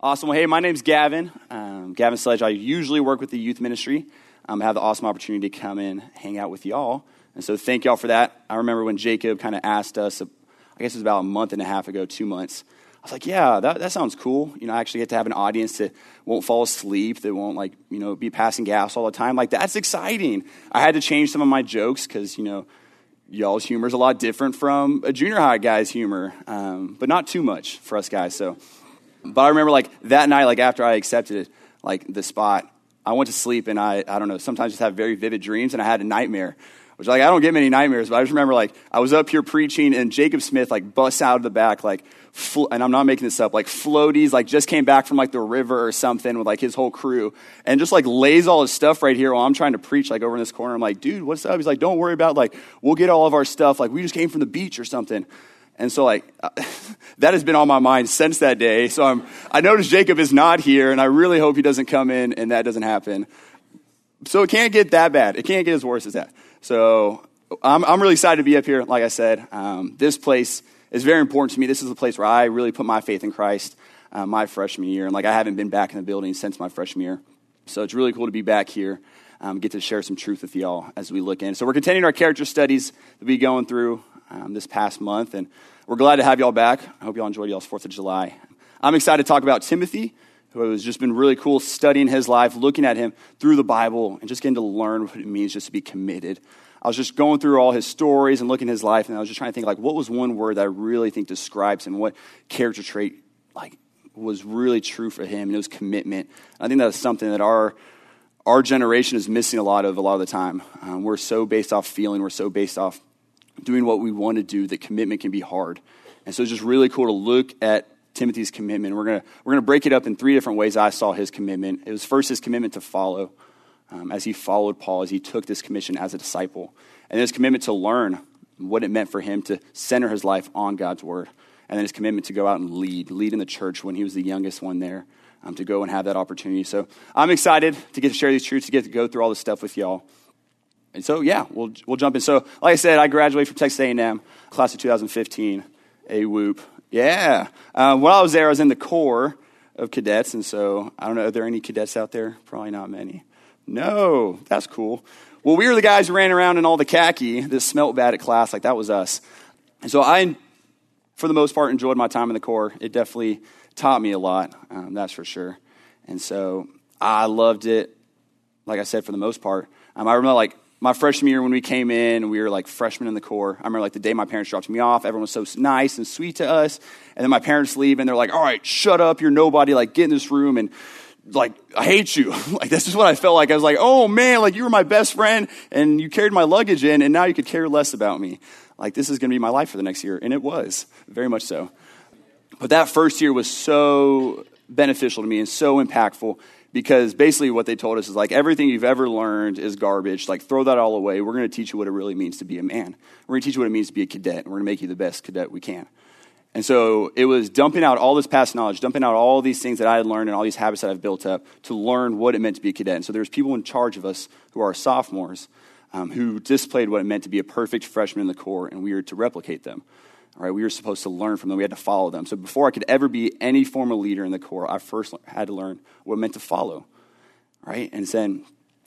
Awesome. Well, hey, my name's Gavin. Gavin Sledge. I usually work with the youth ministry. I have the awesome opportunity to come in, hang out with y'all. And so thank y'all for that. I remember when Jacob kind of asked us, I guess it was about a month and a half ago, 2 months. I was like, yeah, that sounds cool. You know, I actually get to have an audience that won't fall asleep, that won't be passing gas all the time. Like, that's exciting. I had to change some of my jokes because, y'all's humor is a lot different from a junior high guy's humor, but not too much for us guys. So, but I remember that night, after I accepted the spot, I went to sleep and I don't know, sometimes just have very vivid dreams, and I had a nightmare, which I don't get many nightmares, but I just remember I was up here preaching and Jacob Smith busts out of the back, and I'm not making this up, floaties, just came back from the river or something with his whole crew and just lays all his stuff right here while I'm trying to preach over in this corner. I'm like, dude, what's up? He's like, don't worry about we'll get all of our stuff. We just came from the beach or something. And so that has been on my mind since that day. So I noticed Jacob is not here, and I really hope he doesn't come in and that doesn't happen. So it can't get that bad. It can't get as worse as that. So I'm really excited to be up here. Like I said, this place is very important to me. This is the place where I really put my faith in Christ my freshman year. And I haven't been back in the building since my freshman year. So it's really cool to be back here. Get to share some truth with y'all as we look in. So we're continuing our character studies that we'll be going through this past month, and we're glad to have y'all back. I hope y'all enjoyed y'all's 4th of July. I'm excited to talk about Timothy, who has just been really cool studying his life, looking at him through the Bible, and just getting to learn what it means just to be committed. I was just going through all his stories and looking at his life, and I was just trying to think, what was one word that I really think describes him, what character trait, was really true for him, and it was commitment. I think that is something that our generation is missing a lot of the time. We're so based off feeling, we're so based off doing what we want to do, that commitment can be hard. And so it's just really cool to look at Timothy's commitment. We're gonna break it up in 3 different ways I saw his commitment. It was first his commitment to follow, as he followed Paul, as he took this commission as a disciple. And then his commitment to learn what it meant for him to center his life on God's word. And then his commitment to go out and lead in the church when he was the youngest one there, to go and have that opportunity. So I'm excited to get to share these truths, to get to go through all this stuff with y'all. And so, yeah, we'll jump in. So, like I said, I graduated from Texas A&M, class of 2015, a whoop. Yeah. While I was there, I was in the Corps of Cadets. And so, I don't know, are there any cadets out there? Probably not many. No, that's cool. Well, we were the guys who ran around in all the khaki that smelt bad at class. That was us. And so I, for the most part, enjoyed my time in the Corps. It definitely taught me a lot, that's for sure. And so I loved it, like I said, for the most part. I remember, my freshman year when we came in, we were freshmen in the Corps. I remember the day my parents dropped me off, everyone was so nice and sweet to us. And then my parents leave and they're all right, shut up, you're nobody, get in this room and I hate you. That's just what I felt like. I was oh man, you were my best friend and you carried my luggage in and now you could care less about me. This is going to be my life for the next year. And it was, very much so. But that first year was so beneficial to me and so impactful. Because basically what they told us is everything you've ever learned is garbage. Throw that all away. We're going to teach you what it really means to be a man. We're going to teach you what it means to be a cadet. And we're going to make you the best cadet we can. And so it was dumping out all this past knowledge, dumping out all these things that I had learned and all these habits that I've built up to learn what it meant to be a cadet. And so there's people in charge of us who are sophomores who displayed what it meant to be a perfect freshman in the Corps, and we were to replicate them. All right, we were supposed to learn from them. We had to follow them. So before I could ever be any formal leader in the Corps, I first had to learn what it meant to follow, right? And then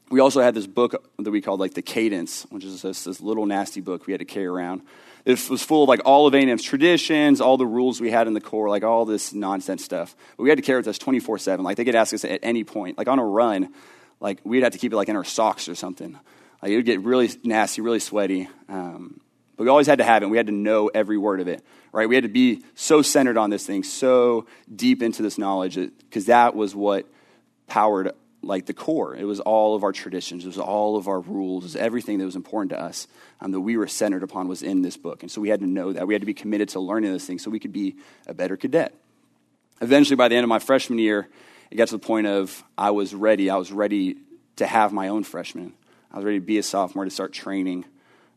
we also had this book that we called the Cadence, which is this little nasty book we had to carry around. It was full of all of A&M's traditions, all the rules we had in the Corps, all this nonsense stuff. But we had to carry it with us 24/7. They could ask us at any point, on a run, we'd have to keep it in our socks or something. It would get really nasty, really sweaty. We always had to have it. We had to know every word of it, right? We had to be so centered on this thing, so deep into this knowledge, because that was what powered the Corps. It was all of our traditions. It was all of our rules. It was everything that was important to us that we were centered upon was in this book. And so we had to know that. We had to be committed to learning this thing so we could be a better cadet. Eventually, by the end of my freshman year, it got to the point of I was ready. I was ready to have my own freshman. I was ready to be a sophomore, to start training.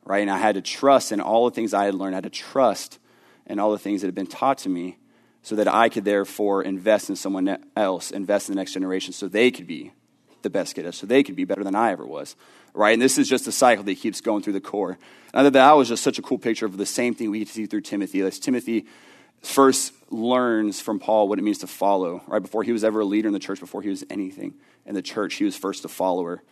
Right, and I had to trust in all the things I had learned. I had to trust in all the things that had been taught to me so that I could therefore invest in someone else, invest in the next generation so they could be the best cadets, so they could be better than I ever was, right? And this is just a cycle that keeps going through the Corps. And I thought that was just such a cool picture of the same thing we get to see through Timothy. That's Timothy first learns from Paul what it means to follow, right? Before he was ever a leader in the church, before he was anything in the church, he was first a follower.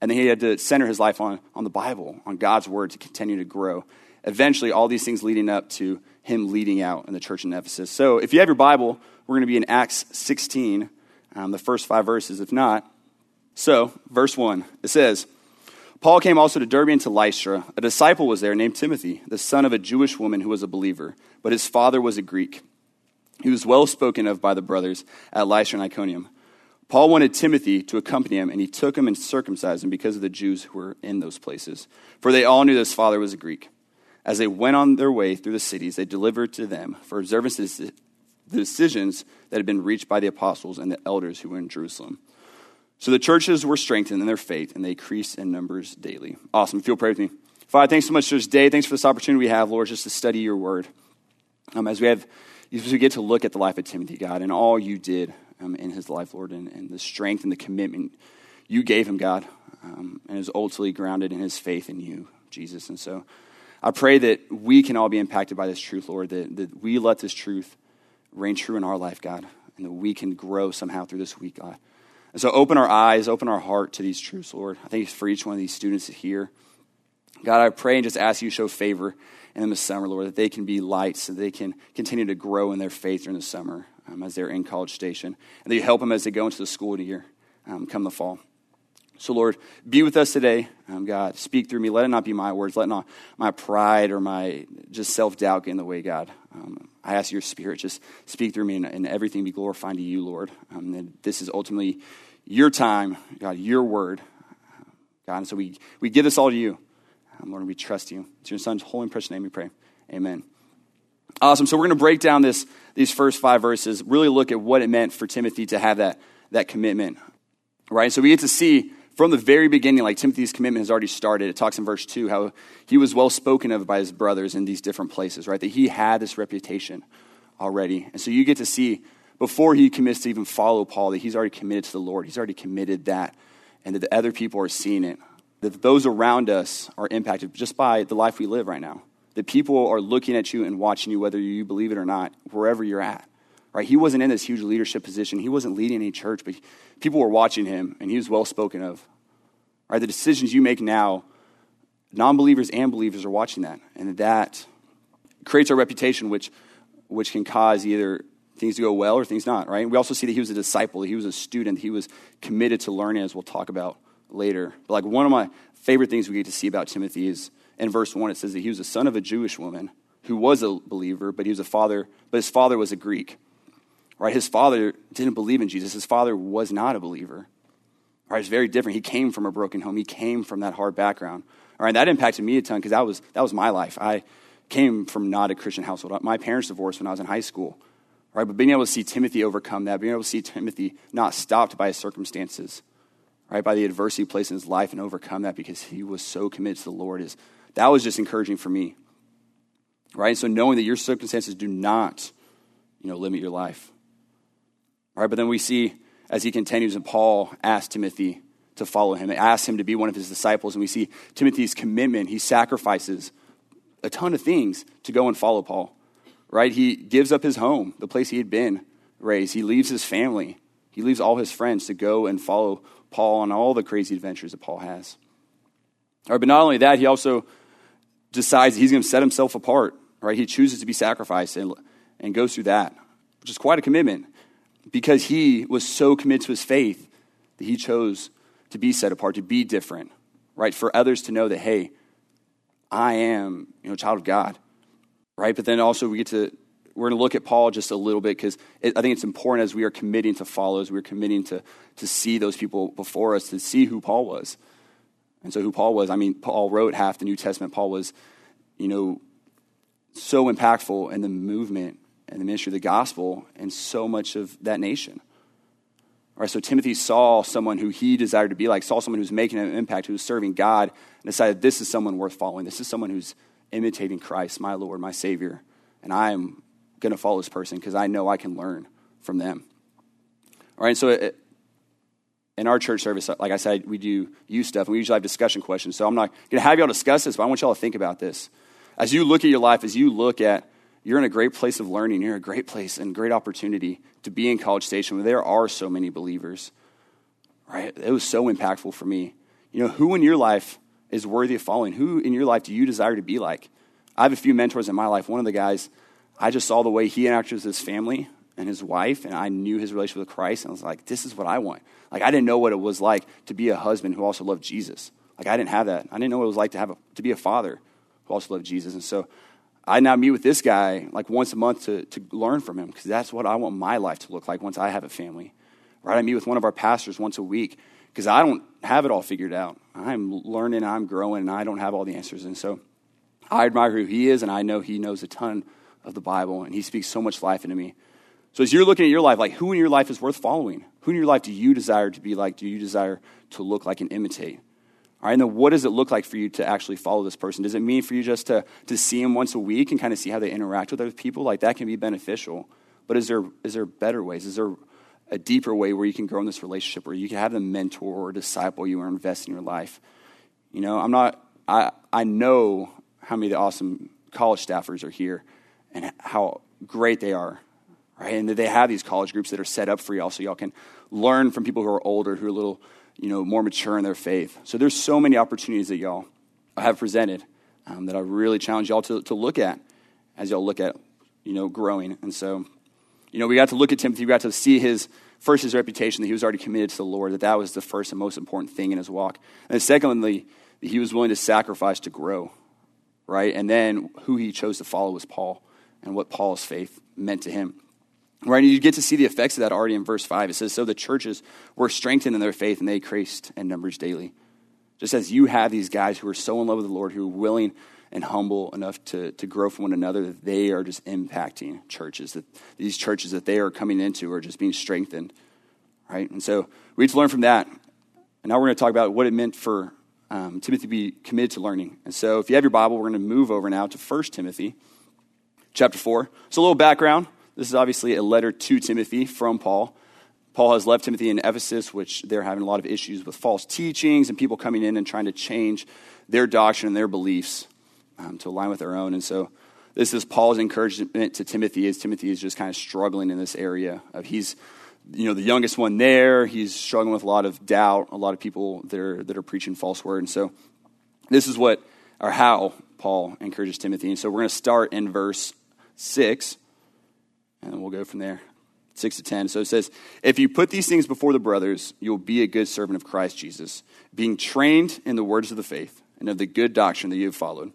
And then he had to center his life on the Bible, on God's word, to continue to grow. Eventually, all these things leading up to him leading out in the church in Ephesus. So if you have your Bible, we're going to be in Acts 16, the first 5 verses, if not. So, verse 1, it says, Paul came also to Derbe and to Lystra. A disciple was there named Timothy, the son of a Jewish woman who was a believer, but his father was a Greek. He was well spoken of by the brothers at Lystra and Iconium. Paul wanted Timothy to accompany him, and he took him and circumcised him because of the Jews who were in those places, for they all knew that his father was a Greek. As they went on their way through the cities, they delivered to them for observance the decisions that had been reached by the apostles and the elders who were in Jerusalem. So the churches were strengthened in their faith, and they increased in numbers daily. Awesome. If you'll pray with me. Father, thanks so much for this day. Thanks for this opportunity we have, Lord, just to study your word. As we get to look at the life of Timothy, God, and all you did in his life, Lord, and the strength and the commitment you gave him, God, and is ultimately grounded in his faith in you, Jesus. And so I pray that we can all be impacted by this truth, Lord, that we let this truth reign true in our life, God, and that we can grow somehow through this week, God. And so open our eyes, open our heart to these truths, Lord. I thank you for each one of these students here. God, I pray and just ask you to show favor in them this summer, Lord, that they can be lights, so they can continue to grow in their faith during the summer as they're in College Station, and that you help them as they go into the school year come the fall. So, Lord, be with us today. God, speak through me. Let it not be my words. Let not my pride or my just self-doubt get in the way, God. I ask your spirit, just speak through me and everything be glorifying to you, Lord. And this is ultimately your time, God, your word. God, and so we give this all to you. Lord, we trust you. It's your son's holy and precious name we pray. Amen. Awesome. So we're going to break down these first 5 verses, really look at what it meant for Timothy to have that commitment, right? So we get to see from the very beginning, like Timothy's commitment has already started. It talks in verse 2 how he was well spoken of by his brothers in these different places, right? That he had this reputation already. And so you get to see before he commits to even follow Paul that he's already committed to the Lord. He's already committed that, and that the other people are seeing it. That those around us are impacted just by the life we live right now. That people are looking at you and watching you, whether you believe it or not, wherever you're at. Right, he wasn't in this huge leadership position. He wasn't leading any church, but people were watching him, and he was well spoken of. Right, the decisions you make now, non-believers and believers are watching that, and that creates our reputation, which can cause either things to go well or things not. Right, we also see that he was a disciple, he was a student, he was committed to learning, as we'll talk about later. But like one of my favorite things we get to see about Timothy is in verse 1, it says that he was the son of a Jewish woman who was a believer, but his father was a Greek. Right, his father didn't believe in Jesus. His father was not a believer. Right, it's very different. He came from a broken home. He came from that hard background. All right, that impacted me a ton because that was my life. I came from not a Christian household. My parents divorced when I was in high school. Right, but being able to see Timothy overcome that, being able to see Timothy not stopped by his circumstances, right, by the adversity placed in his life and overcome that because he was so committed to the Lord, that was just encouraging for me. Right, so knowing that your circumstances do not, limit your life. All right, but then we see as he continues, and Paul asked Timothy to follow him. He asked him to be one of his disciples, and we see Timothy's commitment. He sacrifices a ton of things to go and follow Paul, right? He gives up his home, the place he had been raised. He leaves his family. He leaves all his friends to go and follow Paul on all the crazy adventures that Paul has. All right, but not only that, he also decides he's going to set himself apart, right? He chooses to be sacrificed and goes through that, which is quite a commitment. Because he was so committed to his faith that he chose to be set apart, to be different, right? For others to know that, hey, I am, a child of God, right? But then also we're going to look at Paul just a little bit because I think it's important as we are committing to follow, as we're committing to see those people before us, to see who Paul was. And so who Paul was, Paul wrote half the New Testament. Paul was, so impactful in the movement and the ministry of the gospel and so much of that nation. All right, so Timothy saw someone who he desired to be like, saw someone who's making an impact, who's serving God, and decided this is someone worth following. This is someone who's imitating Christ, my Lord, my Savior, and I am going to follow this person because I know I can learn from them. All right, so in our church service, like I said, we do youth stuff, and we usually have discussion questions, so I'm not going to have y'all discuss this, but I want y'all to think about this. As you look at your life, as you look at You're in a great place of learning. You're in a great place and great opportunity to be in College Station where there are so many believers, right? It was so impactful for me. You know, who in your life is worthy of following? Who in your life do you desire to be like? I have a few mentors in my life. One of the guys, I just saw the way he interacted with his family and his wife, and I knew his relationship with Christ, and I was like, this is what I want. Like, I didn't know what it was like to be a husband who also loved Jesus. Like, I didn't have that. I didn't know what it was like to be a father who also loved Jesus. And so I now meet with this guy like once a month to learn from him, because that's what I want my life to look like once I have a family, right? I meet with one of our pastors once a week because I don't have it all figured out. I'm learning, I'm growing, and I don't have all the answers. And so I admire who he is, and I know he knows a ton of the Bible, and he speaks so much life into me. So as you're looking at your life, like, who in your life is worth following? Who in your life do you desire to be like? Do you desire to look like and imitate? All right, and then what does it look like for you to actually follow this person? Does it mean for you just to see them once a week and kind of see how they interact with other people? Like, that can be beneficial, but is there better ways? Is there a deeper way where you can grow in this relationship, where you can have them mentor or disciple you or invest in your life? You know, I know how many of the awesome college staffers are here and how great they are. Right? And they have these college groups that are set up for y'all, so y'all can learn from people who are older, who are a little, more mature in their faith. So there's so many opportunities that y'all have presented that I really challenge y'all to look at as y'all look at, growing. And so, we got to look at Timothy. We got to see his reputation, that he was already committed to the Lord, that was the first and most important thing in his walk. And secondly, that he was willing to sacrifice to grow, right? And then who he chose to follow was Paul, and what Paul's faith meant to him. Right, and you get to see the effects of that already in verse 5. It says, so the churches were strengthened in their faith, and they increased in numbers daily. Just as you have these guys who are so in love with the Lord, who are willing and humble enough to grow from one another, that they are just impacting churches, that these churches that they are coming into are just being strengthened, right? And so we need to learn from that. And now we're going to talk about what it meant for Timothy to be committed to learning. And so if you have your Bible, we're going to move over now to 1 Timothy chapter 4. So a little background. This is obviously a letter to Timothy from Paul. Paul has left Timothy in Ephesus, which they're having a lot of issues with false teachings and people coming in and trying to change their doctrine and their beliefs to align with their own. And so this is Paul's encouragement to Timothy, as Timothy is just kind of struggling in this area. He's, the youngest one there. He's struggling with a lot of doubt, a lot of people that are preaching false word. And so this is how Paul encourages Timothy. And so we're going to start in verse 6. And we'll go from there, 6 to 10. So it says, if you put these things before the brothers, you'll be a good servant of Christ Jesus, being trained in the words of the faith and of the good doctrine that you have followed.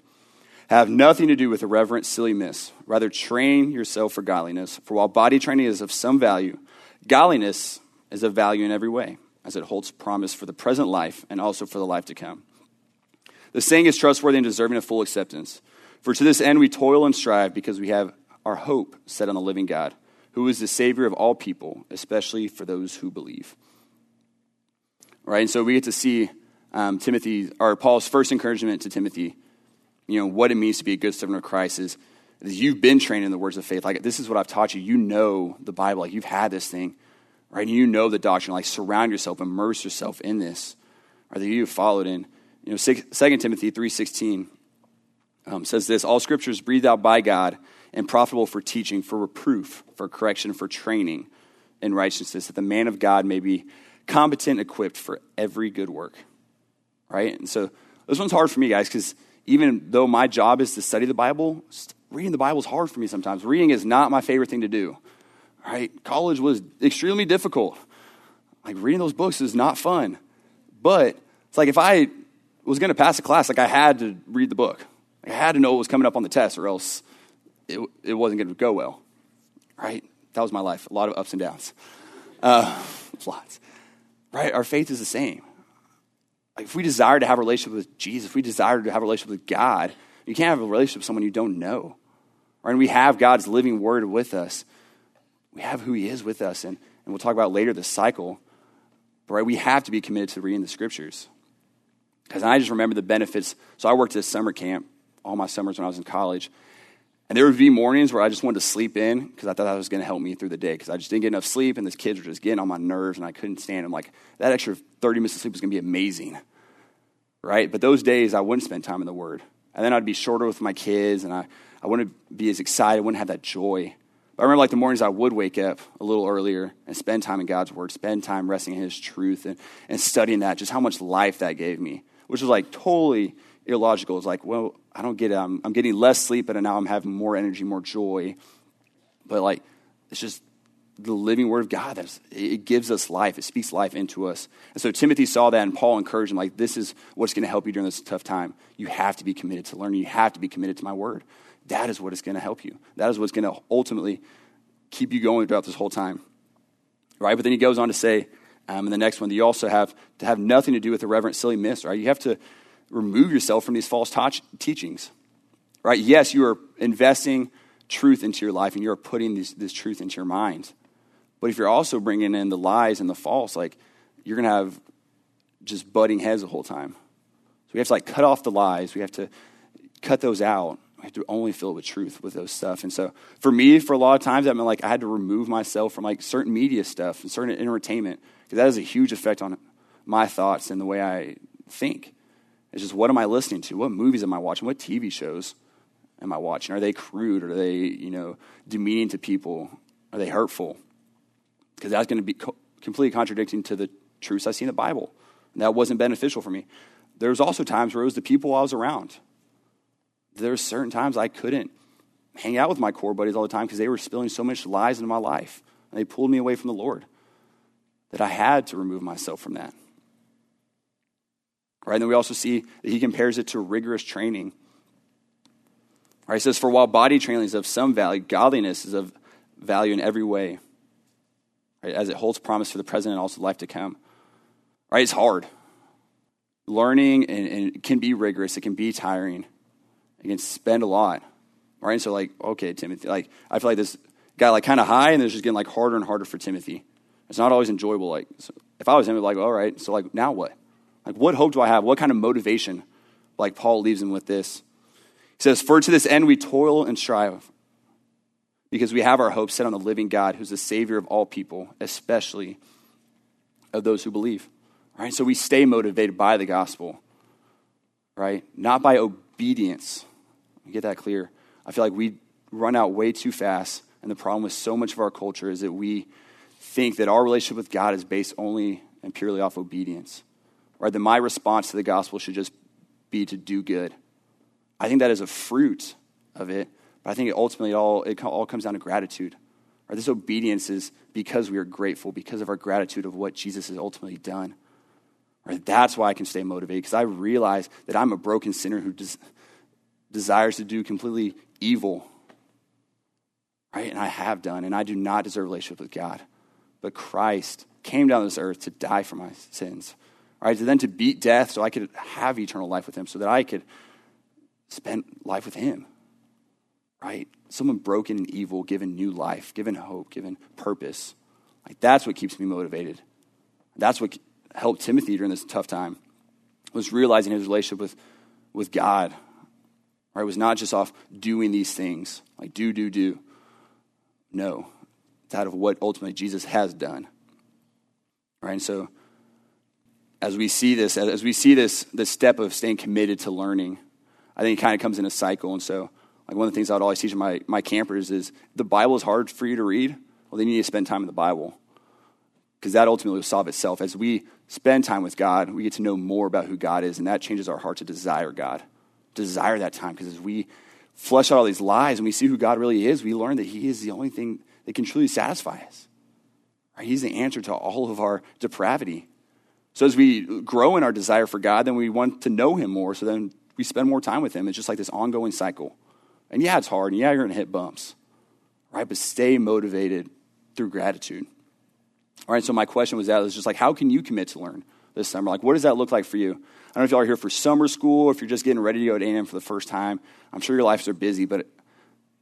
Have nothing to do with irreverent, silly myths. Rather, train yourself for godliness. For while body training is of some value, godliness is of value in every way, as it holds promise for the present life and also for the life to come. The saying is trustworthy and deserving of full acceptance. For to this end we toil and strive, because we have our hope set on the living God, who is the Savior of all people, especially for those who believe. All right, and so we get to see Paul's first encouragement to Timothy. What it means to be a good servant of Christ is you've been trained in the words of faith. Like, this is what I've taught you. You know the Bible. Like, you've had this thing, right? And you know the doctrine. Like, surround yourself, immerse yourself in this, or that you've followed in. 2 Timothy 3:16 says this: all Scripture is breathed out by God, and profitable for teaching, for reproof, for correction, for training in righteousness, that the man of God may be competent, equipped for every good work, right? And so this one's hard for me, guys, because even though my job is to study the Bible, reading the Bible is hard for me sometimes. Reading is not my favorite thing to do, right? College was extremely difficult. Like, reading those books is not fun. But it's like, if I was going to pass a class, like, I had to read the book. Like, I had to know what was coming up on the test, or else it wasn't going to go well, right? That was my life. A lot of ups and downs. Lots, right? Our faith is the same. Like, if we desire to have a relationship with Jesus, if we desire to have a relationship with God, you can't have a relationship with someone you don't know, right? And we have God's living word with us. We have who he is with us, and we'll talk about later this cycle, right? We have to be committed to reading the scriptures, because I just remember the benefits. So I worked at a summer camp all my summers when I was in college, and there would be mornings where I just wanted to sleep in, because I thought that was going to help me through the day, because I just didn't get enough sleep, and these kids were just getting on my nerves, and I couldn't stand them. Like, that extra 30 minutes of sleep was going to be amazing, right? But those days, I wouldn't spend time in the Word. And then I'd be shorter with my kids, and I I wouldn't be as excited. I wouldn't have that joy. But I remember like the mornings I would wake up a little earlier and spend time in God's word, spend time resting in his truth and studying that, just how much life that gave me, which was like totally illogical. It's like, well, I don't get it. I'm getting less sleep, and now I'm having more energy, more joy. But like, it's just the living word of God. It gives us life. It speaks life into us. And so Timothy saw that, and Paul encouraged him, like, this is what's going to help you during this tough time. You have to be committed to learning. You have to be committed to my word. That is what is going to help you. That is what's going to ultimately keep you going throughout this whole time. Right? But then he goes on to say, in the next one, that you also have to have nothing to do with the reverent, silly myths, right? You have to remove yourself from these false teachings, right? Yes, you are investing truth into your life, and you're putting this truth into your mind. But if you're also bringing in the lies and the false, like, you're going to have just butting heads the whole time. So we have to like cut off the lies. We have to cut those out. We have to only fill it with truth, with those stuff. And so for me, for a lot of times, that meant like I had to remove myself from like certain media stuff and certain entertainment, because that has a huge effect on my thoughts and the way I think. It's just, what am I listening to? What movies am I watching? What TV shows am I watching? Are they crude? Are they, demeaning to people? Are they hurtful? Because that's going to be completely contradicting to the truths I see in the Bible. And that wasn't beneficial for me. There was also times where it was the people I was around. There were certain times I couldn't hang out with my core buddies all the time because they were spilling so much lies into my life. And they pulled me away from the Lord, that I had to remove myself from that. Right? And then we also see that he compares it to rigorous training. Right? He says, for while body training is of some value, godliness is of value in every way, right, as it holds promise for the present and also life to come. Right? It's hard. Learning and it can be rigorous. It can be tiring. You can spend a lot. Right? And so like, okay, Timothy, like I feel like this guy like kind of high, and it's just getting like harder and harder for Timothy. It's not always enjoyable. Like, so if I was him, I'd be like, all right, so like now what? Like, what hope do I have? What kind of motivation? Like, Paul leaves him with this. He says, for to this end we toil and strive, because we have our hope set on the living God, who's the Savior of all people, especially of those who believe. Right? So we stay motivated by the gospel, right? Not by obedience. Get that clear. I feel like we run out way too fast, and the problem with so much of our culture is that we think that our relationship with God is based only and purely off obedience. Right, that my response to the gospel should just be to do good. I think that is a fruit of it, but I think it ultimately all comes down to gratitude. Right, this obedience is because we are grateful, because of our gratitude of what Jesus has ultimately done. Right, that's why I can stay motivated, because I realize that I'm a broken sinner who desires to do completely evil. Right, and I have done, and I do not deserve a relationship with God. But Christ came down to this earth to die for my sins. Right, so then to beat death so I could have eternal life with him, so that I could spend life with him, right? Someone broken and evil, given new life, given hope, given purpose. Like, that's what keeps me motivated. That's what helped Timothy during this tough time, was realizing his relationship with God, right? It was not just off doing these things, like do. No, it's out of what ultimately Jesus has done, right? And so, as we see this step of staying committed to learning, I think it kind of comes in a cycle. And so like one of the things I would always teach my campers is, the Bible is hard for you to read. Well, then you need to spend time in the Bible, because that ultimately will solve itself. As we spend time with God, we get to know more about who God is, and that changes our heart to desire God, desire that time. Because as we flesh out all these lies and we see who God really is, we learn that he is the only thing that can truly satisfy us. Right? He's the answer to all of our depravity. So as we grow in our desire for God, then we want to know him more. So then we spend more time with him. It's just like this ongoing cycle. And yeah, it's hard. And yeah, you're going to hit bumps, right? But stay motivated through gratitude. All right, so my question was that. It was just like, how can you commit to learn this summer? Like, what does that look like for you? I don't know if y'all are here for summer school, or if you're just getting ready to go to A&M for the first time. I'm sure your lives are busy, but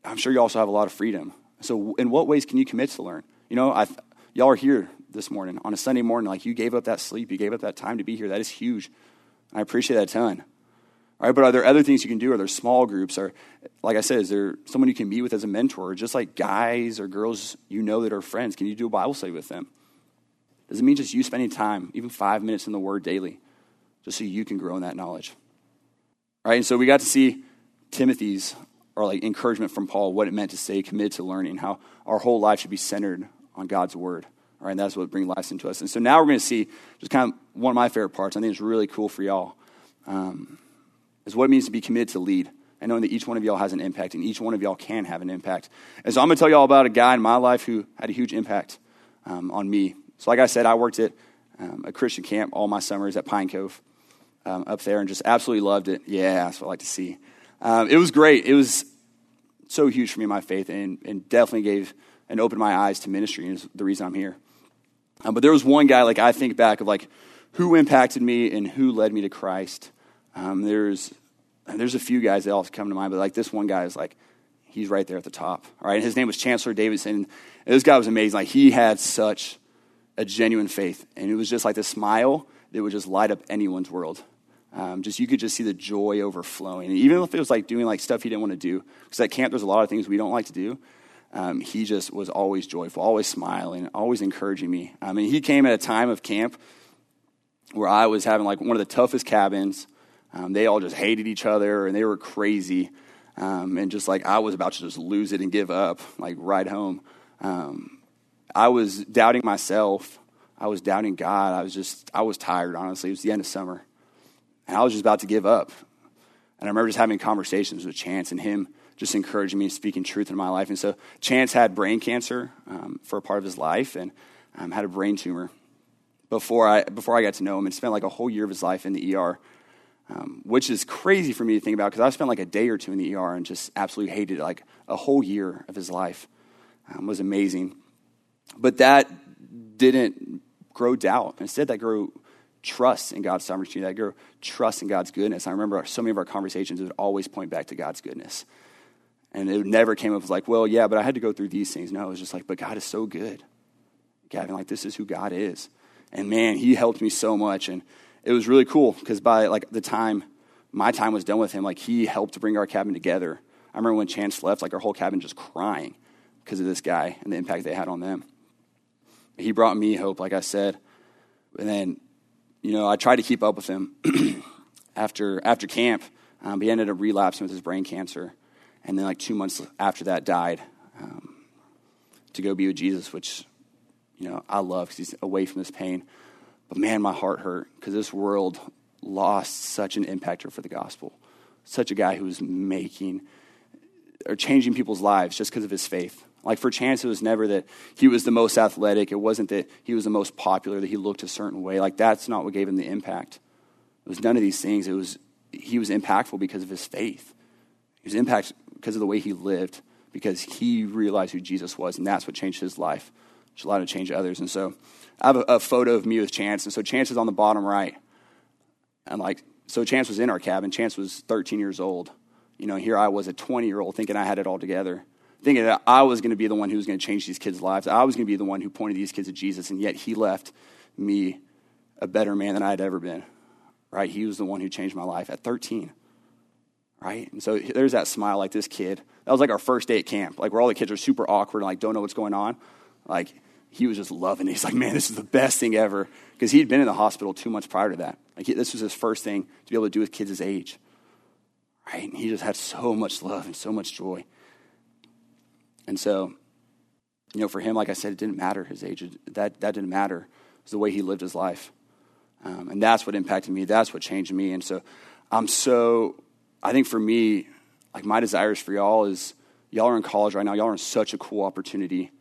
I'm sure you also have a lot of freedom. So in what ways can you commit to learn? Y'all are here this morning, on a Sunday morning, like you gave up that sleep, you gave up that time to be here. That is huge. I appreciate that a ton. All right, but are there other things you can do? Are there small groups? Or, like I said, is there someone you can meet with as a mentor? Or just like guys or girls you know that are friends, can you do a Bible study with them? Does it mean just you spending time, even 5 minutes in the Word daily, just so you can grow in that knowledge? All right, and so we got to see Timothy's or like encouragement from Paul, what it meant to stay committed to learning, how our whole life should be centered on God's word. All right, and that's what brings life into us. And so now we're going to see just kind of one of my favorite parts. I think it's really cool for y'all, is what it means to be committed to lead. And knowing that each one of y'all has an impact and each one of y'all can have an impact. And so I'm going to tell y'all about a guy in my life who had a huge impact on me. So like I said, I worked at a Christian camp all my summers at Pine Cove up there and just absolutely loved it. Yeah, that's what I like to see. It was great. It was so huge for me, my faith, and definitely gave and opened my eyes to ministry, and is the reason I'm here. But there was one guy, like I think back of like who impacted me and who led me to Christ. There's a few guys that all come to mind, but like this one guy is like, he's right there at the top. All right. And his name was Chancellor Davidson. And this guy was amazing. Like he had such a genuine faith, and it was just like the smile that would just light up anyone's world. Just, you could just see the joy overflowing. And even if it was like doing like stuff he didn't want to do, because at camp, there's a lot of things we don't like to do. He just was always joyful, always smiling, always encouraging me. I mean, he came at a time of camp where I was having like one of the toughest cabins. They all just hated each other, and they were crazy. And just like I was about to just lose it and give up, like ride home. I was doubting myself. I was doubting God. I was tired, honestly. It was the end of summer. And I was just about to give up. And I remember just having conversations with Chance and him just encouraging me and speaking truth into my life. And so Chance had brain cancer for a part of his life, and had a brain tumor before I got to know him, and spent like a whole year of his life in the ER. Which is crazy for me to think about, because I spent like a day or two in the ER and just absolutely hated it. Like a whole year of his life was amazing. But that didn't grow doubt. Instead, that grew trust in God's sovereignty. That grew trust in God's goodness. I remember so many of our conversations would always point back to God's goodness. And it never came up as like, well, yeah, but I had to go through these things. No, it was just like, but God is so good. Gavin, like this is who God is. And man, he helped me so much. And it was really cool, because by like the time my time was done with him, like he helped to bring our cabin together. I remember when Chance left, like our whole cabin just crying because of this guy and the impact they had on them. He brought me hope, like I said. And then, you know, I tried to keep up with him after camp. But he ended up relapsing with his brain cancer. And then like 2 months after that died to go be with Jesus, which, you know, I love, because he's away from this pain. But man, my heart hurt, because this world lost such an impactor for the gospel, such a guy who was making or changing people's lives just because of his faith. Like for Chance, it was never that he was the most athletic. It wasn't that he was the most popular, that he looked a certain way. Like that's not what gave him the impact. It was none of these things. It was, he was impactful because of his faith. He was impacted because of the way he lived, because he realized who Jesus was, and that's what changed his life, which allowed him to change others. And so I have a photo of me with Chance. And so Chance is on the bottom right. And like, so Chance was in our cabin. Chance was 13 years old. You know, here I was a 20-year-old thinking I had it all together, thinking that I was going to be the one who was going to change these kids' lives. I was going to be the one who pointed these kids to Jesus. And yet he left me a better man than I had ever been, right? He was the one who changed my life at 13, right? And so there's that smile, like this kid. That was like our first day at camp, like where all the kids are super awkward and like don't know what's going on. Like, he was just loving it. He's like, man, this is the best thing ever. Because he'd been in the hospital 2 months prior to that. Like this was his first thing to be able to do with kids his age, right? And he just had so much love and so much joy. And so, you know, for him, like I said, it didn't matter his age. That didn't matter. It was the way he lived his life. And that's what impacted me. That's what changed me. And so I think for me, like my desires for y'all is, y'all are in college right now. Y'all are in such a cool opportunity.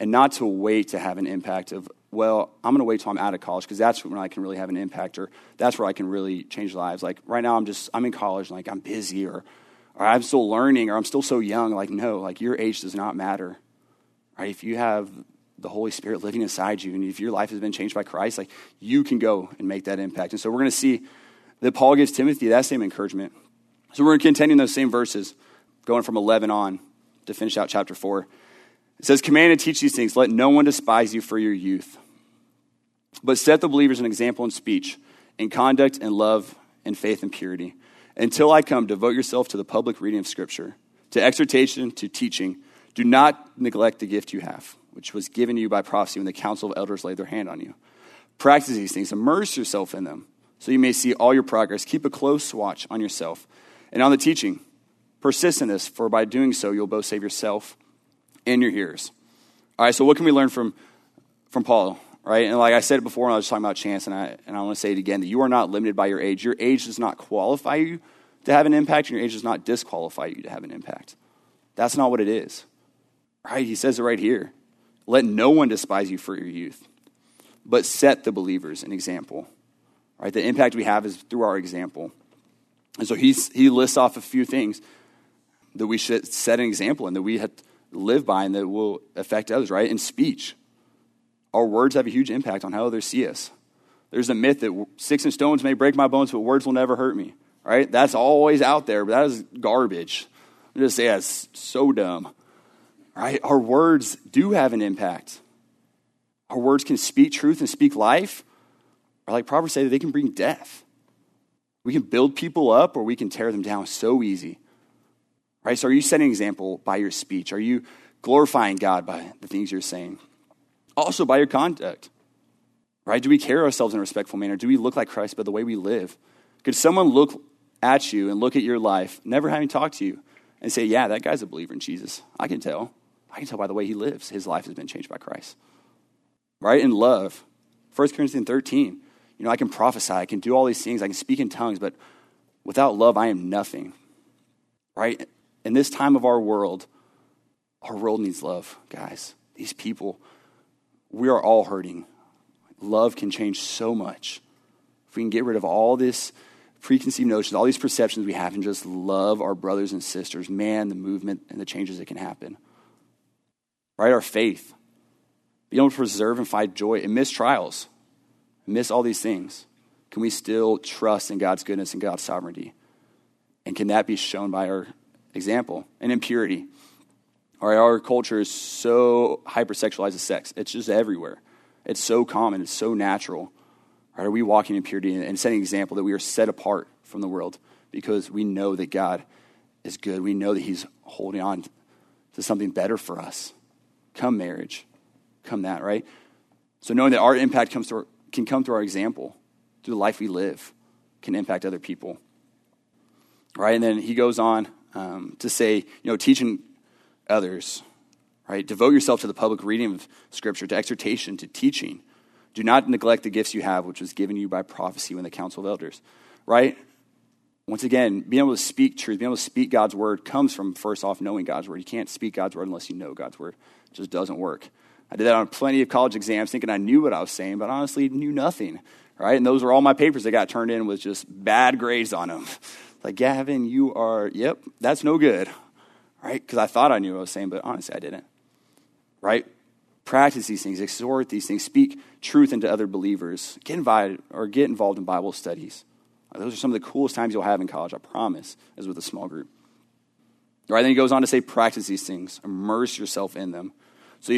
And not to wait to have an impact of, well, I'm going to wait till I'm out of college, because that's when I can really have an impact, or that's where I can really change lives. Like right now I'm in college and like I'm busy or I'm still learning or I'm still so young. Like, no, like your age does not matter, right? If you have the Holy Spirit living inside you and if your life has been changed by Christ, like you can go and make that impact. And so we're going to see that Paul gives Timothy that same encouragement. So we're going to continue those same verses going from 11 on to finish out chapter 4. It says, command and teach these things. Let no one despise you for your youth. But set the believers an example in speech, in conduct, in love, in faith, and purity. Until I come, devote yourself to the public reading of Scripture, to exhortation, to teaching. Do not neglect the gift you have, which was given you by prophecy when the council of elders laid their hand on you. Practice these things. Immerse yourself in them, so you may see all your progress. Keep a close watch on yourself and on the teaching. Persist in this, for by doing so, you'll both save yourself and your hearers. All right, so what can we learn from Paul, right? And like I said it before, when I was talking about chance, and I want to say it again, that you are not limited by your age. Your age does not qualify you to have an impact, and your age does not disqualify you to have an impact. That's not what it is, right? He says it right here. Let no one despise you for your youth, but set the believers an example, right? The impact we have is through our example. And so he lists off a few things that we should set an example and that we have to live by and that will affect others, right? In speech, our words have a huge impact on how others see us. There's a myth that sticks and stones may break my bones, but words will never hurt me, right? That's always out there, but that is garbage. I just say that's so dumb, right? Our words do have an impact. Our words can speak truth and speak life, or like Proverbs say, that they can bring death. We can build people up or we can tear them down so easy, right? So are you setting an example by your speech? Are you glorifying God by the things you're saying? Also by your conduct, right? Do we carry ourselves in a respectful manner? Do we look like Christ by the way we live? Could someone look at you and look at your life, never having talked to you, and say, yeah, that guy's a believer in Jesus. I can tell. I can tell by the way he lives. His life has been changed by Christ, right? In love, 1 Corinthians 13, you know, I can prophesy. I can do all these things. I can speak in tongues, but without love, I am nothing, right? In this time of our world needs love, guys. These people, we are all hurting. Love can change so much. If we can get rid of all this preconceived notions, all these perceptions we have, and just love our brothers and sisters, man, the movement and the changes that can happen, right? Our faith, be able to preserve and find joy and miss trials, miss all these things. Can we still trust in God's goodness and God's sovereignty? And can that be shown by our example? And impurity. All right, our culture is so hypersexualized as sex. It's just everywhere. It's so common. It's so natural. All right, are we walking in purity and setting an example that we are set apart from the world because we know that God is good. We know that he's holding on to something better for us. Come marriage, come that, right? So knowing that our impact can come through our example, through the life we live, can impact other people, right? And then he goes on to say, you know, teaching others, right? Devote yourself to the public reading of Scripture, to exhortation, to teaching. Do not neglect the gifts you have, which was given you by prophecy when the council of elders, right? Once again, being able to speak truth, being able to speak God's word comes from, first off, knowing God's word. You can't speak God's word unless you know God's word. It just doesn't work. I did that on plenty of college exams thinking I knew what I was saying, but honestly knew nothing, right? And those were all my papers that got turned in with just bad grades on them. Like, Gavin, you are, yep, that's no good, right? Because I thought I knew what I was saying, but honestly, I didn't, right? Practice these things, exhort these things, speak truth into other believers, get involved in Bible studies. Those are some of the coolest times you'll have in college, I promise, is with a small group. All right, then he goes on to say, practice these things, immerse yourself in them, so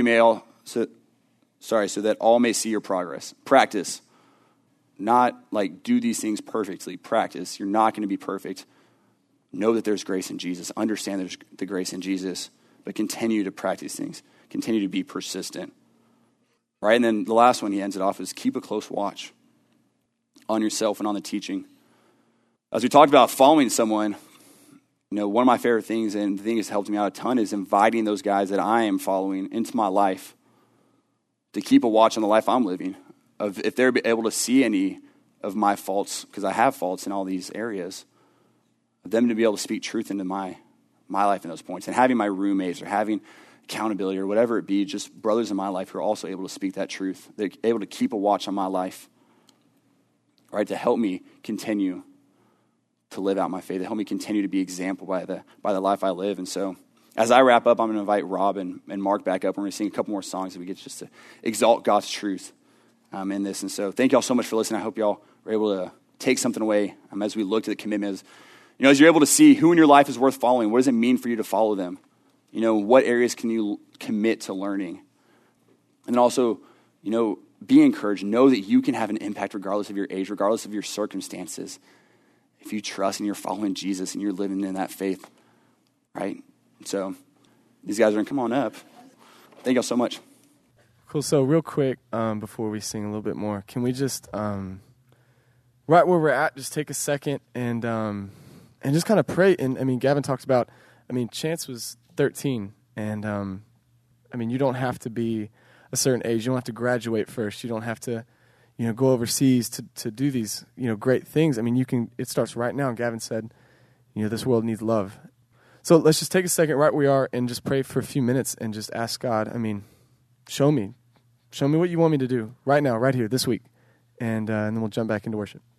that all may see your progress. Practice, not like do these things perfectly. Practice, you're not going to be perfect. Know that there's grace in Jesus. Understand there's the grace in Jesus, but continue to practice things. Continue to be persistent, right? And then the last one he ends it off is keep a close watch on yourself and on the teaching. As we talked about following someone, you know, one of my favorite things and the thing that's helped me out a ton is inviting those guys that I am following into my life to keep a watch on the life I'm living. Of if they're able to see any of my faults, because I have faults in all these areas, of them to be able to speak truth into my life in those points. And having my roommates or having accountability or whatever it be, just brothers in my life who are also able to speak that truth. They're able to keep a watch on my life, right? To help me continue to live out my faith, to help me continue to be example by the life I live. And so as I wrap up, I'm going to invite Rob and Mark back up. We're going to sing a couple more songs that we get just to exalt God's truth in this. And so thank y'all so much for listening. I hope y'all were able to take something away as we looked at the commitment. As you're able to see who in your life is worth following, what does it mean for you to follow them? What areas can you commit to learning? And then also, be encouraged. Know that you can have an impact regardless of your age, regardless of your circumstances. If you trust and you're following Jesus and you're living in that faith, right? So these guys are going to come on up. Thank y'all so much. Cool. So real quick, before we sing a little bit more, can we just, right where we're at, just take a second and and just kind of pray. And I mean, Gavin talks about, I mean, Chance was 13, and I mean, you don't have to be a certain age. You don't have to graduate first. You don't have to, you know, go overseas to do these, you know, great things. I mean, you can. It starts right now. And Gavin said, you know, this world needs love. So let's just take a second right where we are and just pray for a few minutes and just ask God, I mean, show me what you want me to do right now, right here, this week. And then we'll jump back into worship.